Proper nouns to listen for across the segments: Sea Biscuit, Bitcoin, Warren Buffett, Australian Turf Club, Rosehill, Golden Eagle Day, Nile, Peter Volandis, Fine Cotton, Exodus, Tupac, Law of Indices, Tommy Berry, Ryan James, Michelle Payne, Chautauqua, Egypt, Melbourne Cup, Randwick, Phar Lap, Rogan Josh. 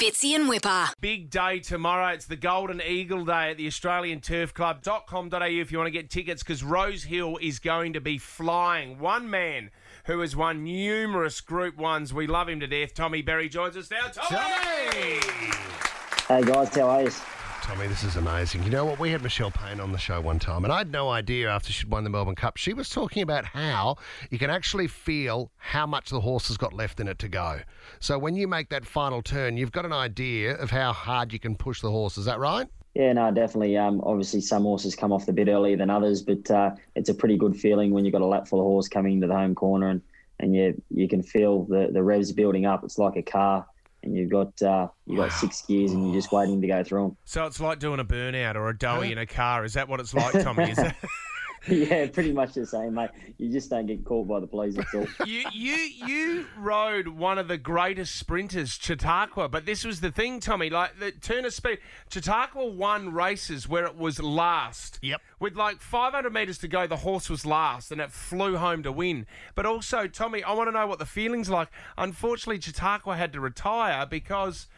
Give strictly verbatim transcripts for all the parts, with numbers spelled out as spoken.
Fitzy and Whipper. Big day tomorrow. It's the Golden Eagle Day at the Australian Turf Club. dot com dot a u if you want to get tickets, because Rosehill is going to be flying. One man who has won numerous Group Ones. We love him to death. Tommy Berry joins us now. Tommy! Hey, guys. How are you? Tommy, this is amazing. You know what? We had Michelle Payne on the show one time, and I had no idea after she'd won the Melbourne Cup. She was talking about how you can actually feel how much the horse has got left in it to go. So when you make that final turn, you've got an idea of how hard you can push the horse. Is that right? Yeah, no, definitely. Um, obviously, some horses come off the bit earlier than others, but uh, it's a pretty good feeling when you've got a lap full of horse coming into the home corner, and, and you, you can feel the, the revs building up. It's like a car. And you've got uh, you've got six gears and you're just waiting to go through them. So it's like doing a burnout or a doughy in a car. Is that what it's like, Tommy? Is that... Yeah, pretty much the same, mate. You just don't get caught by the police at all. you, you you rode one of the greatest sprinters, Chautauqua, but this was the thing, Tommy, like the turn of speed. Chautauqua won races where it was last. Yep. With like five hundred metres to go, the horse was last, and it flew home to win. But also, Tommy, I want to know what the feeling's like. Unfortunately, Chautauqua had to retire because...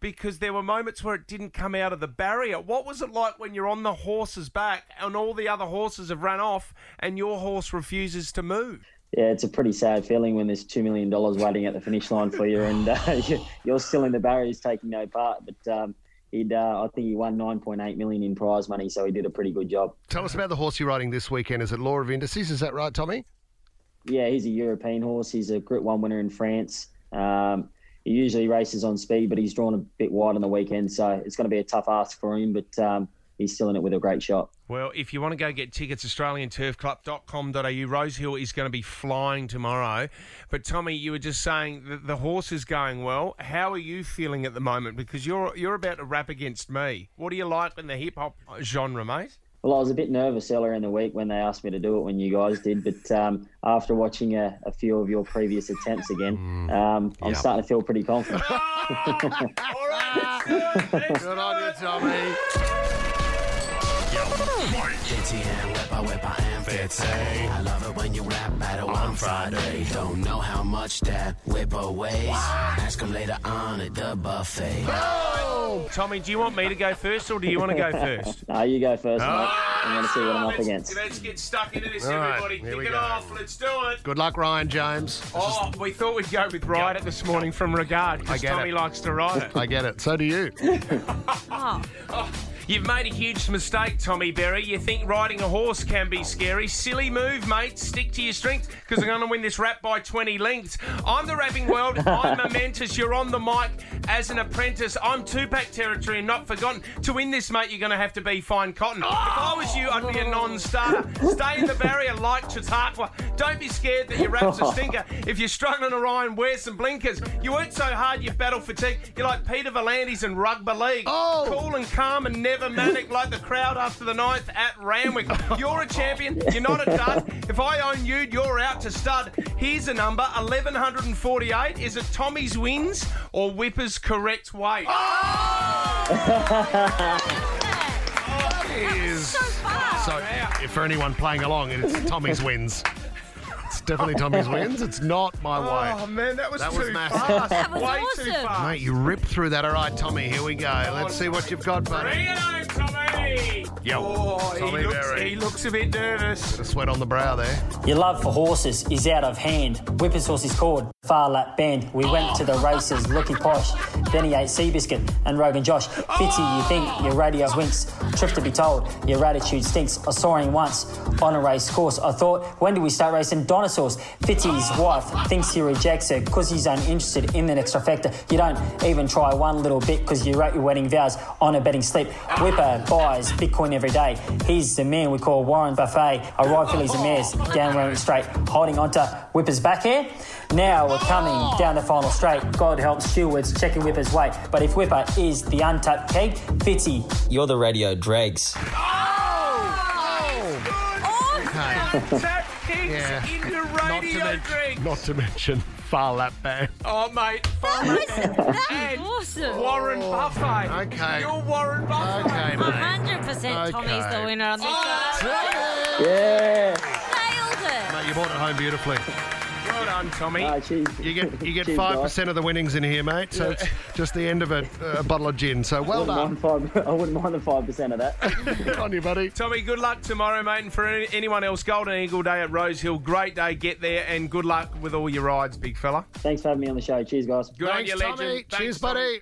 because there were moments where it didn't come out of the barrier. What was it like when you're on the horse's back and all the other horses have run off and your horse refuses to move? Yeah, it's a pretty sad feeling when there's two million dollars waiting at the finish line for you and uh, you're still in the barriers taking no part. But um, he'd, uh, I think he won nine point eight million dollars in prize money, so he did a pretty good job. Tell us about the horse you're riding this weekend. Is it Law of Indices? Is that right, Tommy? Yeah, he's a European horse. He's a Group one winner in France. Um He usually races on speed, but he's drawn a bit wide on the weekend, so it's going to be a tough ask for him, but um, he's still in it with a great shot. Well, if you want to go get tickets, australian turf club dot com dot a u. Rosehill is going to be flying tomorrow. But, Tommy, you were just saying that the horse is going well. How are you feeling at the moment? Because you're you're about to rap against me. What do you like in the hip-hop genre, mate? Well, I was a bit nervous earlier in the week when they asked me to do it when you guys did, but um, after watching a, a few of your previous attempts again, um, I'm yep. starting to feel pretty confident. Oh! All right, let's do it. Let's Good on you, Tommy. I love it when you rap battle on Friday. Don't know how much that whipper weighs. Ask him later on at the buffet. Tommy, do you want me to go first or do you want to go first? No, you go first, mate. I'm going to see what I'm up against. Let's get stuck into this, everybody. Kick it off. Let's do it. Good luck, Ryan James. Oh, we thought we'd go with Ride It this morning from Regard, because Tommy likes to ride it. I get it. So do you. Oh. You've made a huge mistake, Tommy Berry. You think riding a horse can be scary. Silly move, mate. Stick to your strengths, because I'm going to win this rap by twenty lengths. I'm the rapping world. I'm momentous. You're on the mic as an apprentice. I'm Tupac territory and not forgotten. To win this, mate, you're going to have to be Fine Cotton. Oh! If I was you, I'd be a non-starter. Stay in the barrier like Chautauqua. Don't be scared that your rap's a stinker. If you're struggling to rhyme, wear some blinkers. You work so hard, you're battle fatigued. You're like Peter Volandis in rugby league. Oh! Cool and calm and never manic like the crowd after the ninth at Randwick. You're a champion. You're not a dud. If I own you, you're out to stud. Here's a number, eleven forty-eight. Is it Tommy's wins or Whipper's correct weight? Oh! That was so far. So yeah. For anyone playing along, it's Tommy's wins. It's definitely Tommy's wins. It's not my oh, way. Oh, man, that was that too was fast. That was Way awesome. too fast. Mate, you ripped through that. All right, Tommy, here we go. Let's see what you've got, buddy. Bring it on, Tommy. Yo, oh, Tommy he looks, Berry. He looks a bit nervous. Bit of sweat on the brow there. Your love for horses is out of hand. Whipper's horse is called Phar Lap Bend. We oh. went to the races looking posh. Then he ate Sea Biscuit and Rogan Josh. Fitzy, oh. you think your radio winks. Truth to be told, your attitude stinks. I saw him once on a race course. I thought, when do we start racing dinosaurs? Fitzy's wife thinks he rejects her because he's uninterested in the next trifecta. You don't even try one little bit because you wrote your wedding vows on a betting slip. Whipper buys Bitcoin every day. He's the man we call Warren Buffett. I ride fillies and mares down Randwick straight, holding onto Whipper's back hair. Now we're coming down the final straight. God help stewards checking Whipper's weight. But if Whipper is the untapped keg, Fitzy, you're the radio dregs. Oh! Oh! Awesome! Untapped kegs yeah. into radio not dregs. Not to mention Phar Lap Band. Oh, mate. Phar Lap Band. That was awesome. Warren Buffett. Okay. You're Warren Buffett. Okay, mate. one hundred percent Tommy's okay. the winner on this oh, show. Yeah. Nailed it. Mate, you brought it home beautifully. Well done, Tommy. Oh, you get you get five percent of the winnings in here, mate, so yeah. It's just the end of a, a bottle of gin. So well I done. Five, I wouldn't mind the five percent of that. Good on you, buddy. Tommy, good luck tomorrow, mate. And for any, anyone else, Golden Eagle Day at Rosehill. Great day. Get there and good luck with all your rides, big fella. Thanks for having me on the show. Cheers, guys. Good Thanks, on you, legend. Tommy. Thanks, Cheers, buddy. Tommy.